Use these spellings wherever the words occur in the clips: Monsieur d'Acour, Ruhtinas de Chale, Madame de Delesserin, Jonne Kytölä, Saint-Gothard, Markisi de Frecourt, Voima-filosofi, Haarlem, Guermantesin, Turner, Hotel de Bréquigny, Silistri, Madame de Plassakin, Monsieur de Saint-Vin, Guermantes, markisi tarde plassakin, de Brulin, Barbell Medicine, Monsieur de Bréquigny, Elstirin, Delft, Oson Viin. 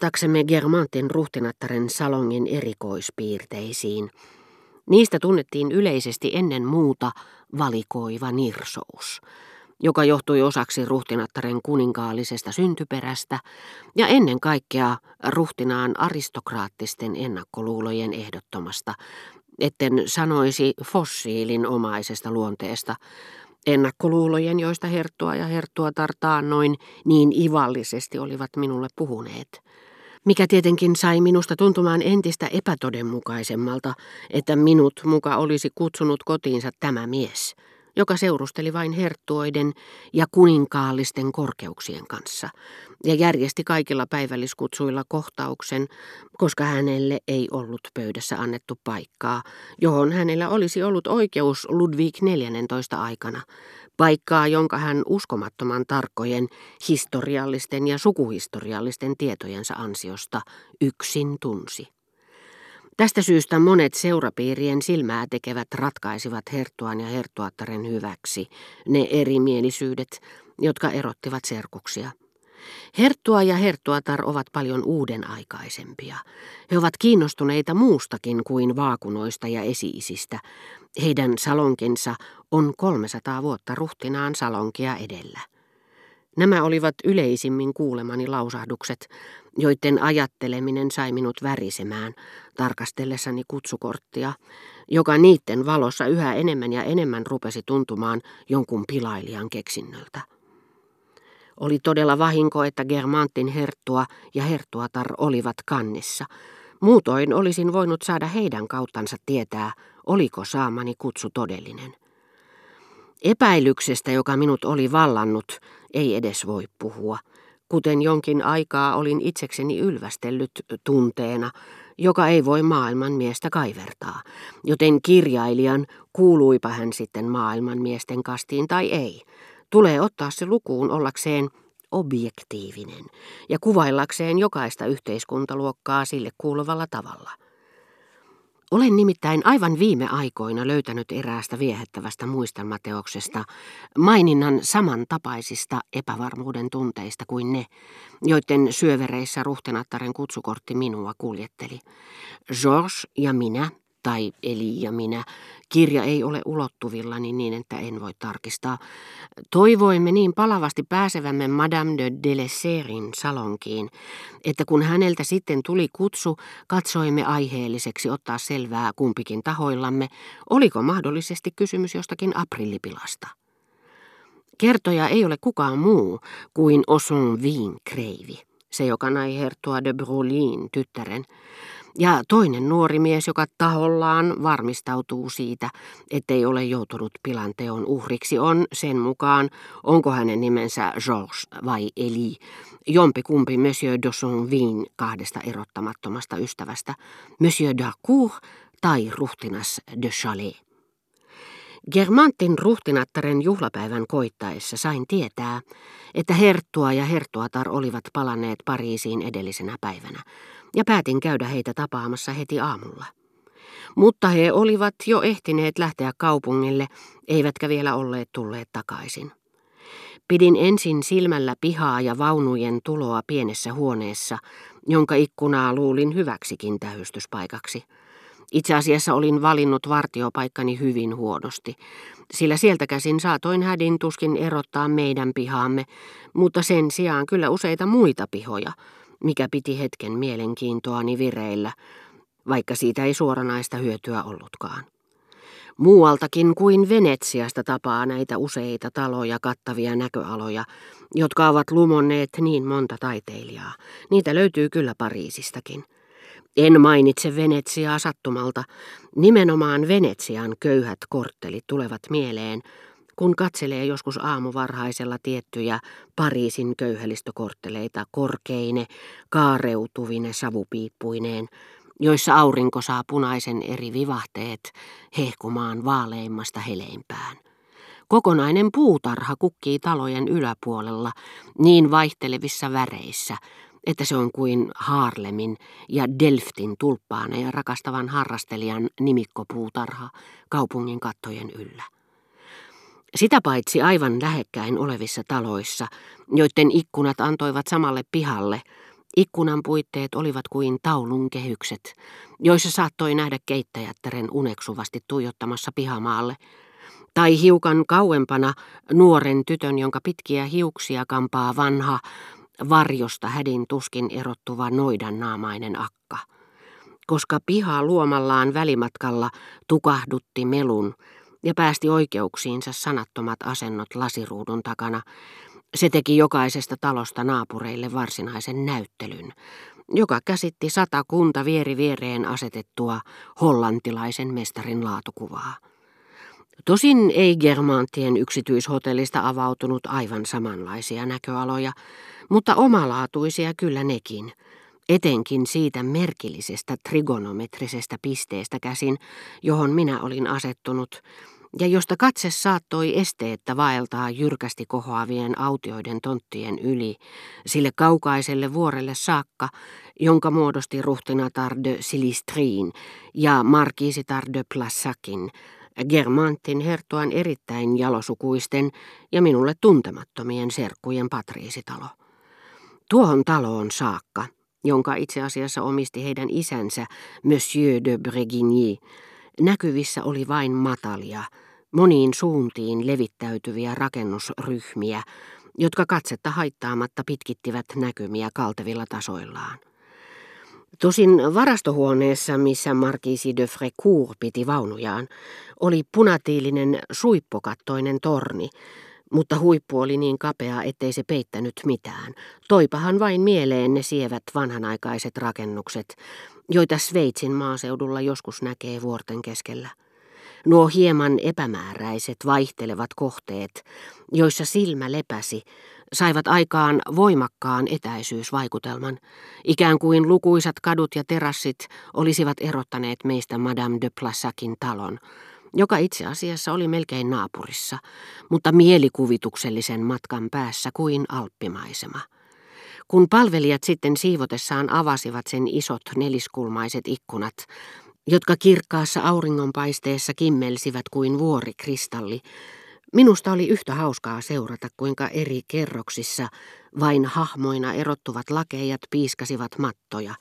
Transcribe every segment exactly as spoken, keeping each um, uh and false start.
palataksemme Guermantesin ruhtinattaren salongin erikoispiirteisiin. Niistä tunnettiin yleisesti ennen muuta valikoiva nirsous, joka johtui osaksi ruhtinattaren kuninkaallisesta syntyperästä ja ennen kaikkea ruhtinaan aristokraattisten ennakkoluulojen ehdottomasta, etten sanoisi fossiilinomaisesta luonteesta, ennakkoluulojen, joista herttua ja herttuatar taannoin niin ivallisesti olivat minulle puhuneet. Mikä tietenkin sai minusta tuntumaan entistä epätodenmukaisemmalta, että minut muka olisi kutsunut kotiinsa tämä mies, joka seurusteli vain herttuoiden ja kuninkaallisten korkeuksien kanssa ja järjesti kaikilla päivälliskutsuilla kohtauksen, koska hänelle ei ollut pöydässä annettu paikkaa, johon hänellä olisi ollut oikeus Ludwig neljätoista aikana, paikkaa, jonka hän uskomattoman tarkkojen historiallisten ja sukuhistoriallisten tietojensa ansiosta yksin tunsi. Tästä syystä monet seurapiirien silmää tekevät ratkaisivat herttuan ja herttuattaren hyväksi ne erimielisyydet, jotka erottivat serkuksia. Herttua ja herttuatar ovat paljon uudenaikaisempia. He ovat kiinnostuneita muustakin kuin vaakunoista ja esiisistä. Heidän salonkinsa on kolmesataa vuotta ruhtinaan salonkia edellä. Nämä olivat yleisimmin kuulemani lausahdukset, joiden ajatteleminen sai minut värisemään tarkastellessani kutsukorttia, joka niiden valossa yhä enemmän ja enemmän rupesi tuntumaan jonkun pilailijan keksinnöltä. Oli todella vahinko, että Guermantesin herttua ja herttuatar olivat kannissa. Muutoin olisin voinut saada heidän kauttansa tietää, oliko saamani kutsu todellinen. Epäilyksestä, joka minut oli vallannut, ei edes voi puhua, kuten jonkin aikaa olin itsekseni ylvästellyt tunteena, joka ei voi maailman miestä kaivertaa, joten kirjailijan, kuuluipa hän sitten maailman miesten kastiin tai ei, tulee ottaa se lukuun ollakseen objektiivinen ja kuvaillakseen jokaista yhteiskuntaluokkaa sille kuuluvalla tavalla. Olen nimittäin aivan viime aikoina löytänyt eräästä viehättävästä muistelmateoksesta maininnan samantapaisista epävarmuuden tunteista kuin ne, joiden syövereissä ruhtinattaren kutsukortti minua kuljetteli. Georges ja minä, tai Eli ja minä, kirja ei ole ulottuvillani niin, että en voi tarkistaa. Toivoimme niin palavasti pääsevämme Madame de Delesserin salonkiin, että kun häneltä sitten tuli kutsu, katsoimme aiheelliseksi ottaa selvää kumpikin tahoillamme, oliko mahdollisesti kysymys jostakin aprillipilasta. Kertoja ei ole kukaan muu kuin Oson Viin kreivi, se joka nai herttua de Brulin tyttären, ja toinen nuori mies, joka tahollaan varmistautuu siitä, ettei ole joutunut pilanteon uhriksi, on sen mukaan, onko hänen nimensä Georges vai Eli, jompikumpi Monsieur de Saint-Vin kahdesta erottamattomasta ystävästä, Monsieur d'Acour tai ruhtinas de Chale. Guermantesin ruhtinattaren juhlapäivän koittaessa sain tietää, että herttua ja herttuatar olivat palanneet Pariisiin edellisenä päivänä, ja päätin käydä heitä tapaamassa heti aamulla. Mutta he olivat jo ehtineet lähteä kaupungille, eivätkä vielä olleet tulleet takaisin. Pidin ensin silmällä pihaa ja vaunujen tuloa pienessä huoneessa, jonka ikkunaa luulin hyväksikin tähystyspaikaksi. Itse asiassa olin valinnut vartiopaikkani hyvin huonosti, sillä sieltä käsin saatoin hädin tuskin erottaa meidän pihaamme, mutta sen sijaan kyllä useita muita pihoja, mikä piti hetken mielenkiintoani vireillä, vaikka siitä ei suoranaista hyötyä ollutkaan. Muualtakin kuin Venetsiasta tapaa näitä useita taloja kattavia näköaloja, jotka ovat lumonneet niin monta taiteilijaa. Niitä löytyy kyllä Pariisistakin. En mainitse Venetsiaa sattumalta. Nimenomaan Venetsian köyhät korttelit tulevat mieleen, kun katselee joskus aamuvarhaisella tiettyjä Pariisin köyhälistökortteleita korkeine, kaareutuvine savupiippuineen, joissa aurinko saa punaisen eri vivahteet hehkumaan vaaleimmasta heleimpään. Kokonainen puutarha kukkii talojen yläpuolella niin vaihtelevissa väreissä, että se on kuin Haarlemin ja Delftin tulppaaneja rakastavan harrastelijan nimikkopuutarha kaupungin kattojen yllä. Sitä paitsi aivan lähekkäin olevissa taloissa, joiden ikkunat antoivat samalle pihalle, Ikkunan puitteet olivat kuin taulun kehykset, joissa saattoi nähdä keittäjättären uneksuvasti tuijottamassa pihamaalle, tai hiukan kauempana nuoren tytön, jonka pitkiä hiuksia kampaa vanha, varjosta hädin tuskin erottuva noidannaamainen akka, koska piha luomallaan välimatkalla tukahdutti melun ja päästi oikeuksiinsa sanattomat asennot lasiruudun takana. Se teki jokaisesta talosta naapureille varsinaisen näyttelyn, joka käsitti sata kunta vieri viereen asetettua hollantilaisen mestarin laatukuvaa. Tosin ei Guermantesien yksityishotellista avautunut aivan samanlaisia näköaloja, mutta omalaatuisia kyllä nekin, etenkin siitä merkillisestä trigonometrisestä pisteestä käsin, johon minä olin asettunut, ja josta katse saattoi esteettä vaeltaa jyrkästi kohoavien autioiden tonttien yli, sille kaukaiselle vuorelle saakka, jonka muodosti ruhtina tarde Silistrin ja markisi tarde Plassakin, Guermantesin herttuan erittäin jalosukuisten ja minulle tuntemattomien serkkujen patriisitalo. Tuohon taloon saakka, jonka itse asiassa omisti heidän isänsä Monsieur de Bréquigny, näkyvissä oli vain matalia, moniin suuntiin levittäytyviä rakennusryhmiä, jotka katsetta haittaamatta pitkittivät näkymiä kaltevilla tasoillaan. Tosin varastohuoneessa, missä markisi de Frecourt piti vaunujaan, oli punatiilinen suippokattoinen torni, mutta huippu oli niin kapea, ettei se peittänyt mitään. Toipahan vain mieleen ne sievät vanhanaikaiset rakennukset, joita Sveitsin maaseudulla joskus näkee vuorten keskellä. Nuo hieman epämääräiset vaihtelevat kohteet, joissa silmä lepäsi, saivat aikaan voimakkaan etäisyysvaikutelman, ikään kuin lukuisat kadut ja terassit olisivat erottaneet meistä Madame de Plassakin talon, joka itse asiassa oli melkein naapurissa, mutta mielikuvituksellisen matkan päässä kuin alppimaisema. Kun palvelijat sitten siivotessaan avasivat sen isot neliskulmaiset ikkunat, jotka kirkkaassa auringonpaisteessa kimmelsivät kuin vuorikristalli, minusta oli yhtä hauskaa seurata, kuinka eri kerroksissa vain hahmoina erottuvat lakeijat piiskasivat mattoja,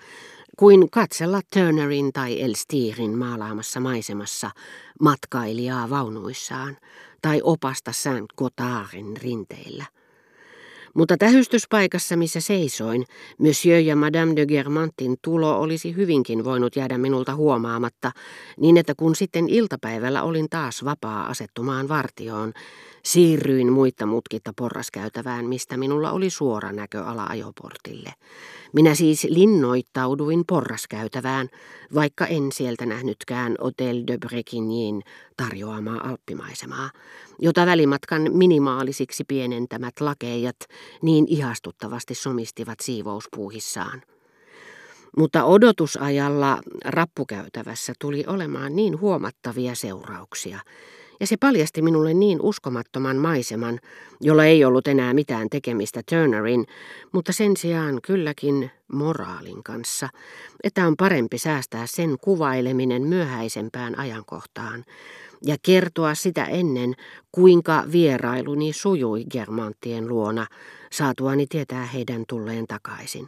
kuin katsella Turnerin tai Elstirin maalaamassa maisemassa matkailijaa vaunuissaan tai opasta Saint-Gothardin rinteillä. Mutta tähystyspaikassa, missä seisoin, Monsieur ja Madame de Guermantesin tulo olisi hyvinkin voinut jäädä minulta huomaamatta, niin että kun sitten iltapäivällä olin taas vapaa asettumaan vartioon, siirryin muitta mutkitta porraskäytävään, mistä minulla oli suora näköala ajoportille. Minä siis linnoittauduin porraskäytävään, vaikka en sieltä nähnytkään Hotel de Bréquignyn tarjoamaa alppimaisemaa, jota välimatkan minimaalisiksi pienentämät lakeijat niin ihastuttavasti somistivat siivouspuuhissaan. Mutta odotusajalla rappukäytävässä tuli olemaan niin huomattavia seurauksia, ja se paljasti minulle niin uskomattoman maiseman, jolla ei ollut enää mitään tekemistä Turnerin, mutta sen sijaan kylläkin moraalin kanssa, että on parempi säästää sen kuvaileminen myöhäisempään ajankohtaan ja kertoa sitä ennen, kuinka vierailuni sujui Guermantesien luona, saatuani tietää heidän tulleen takaisin.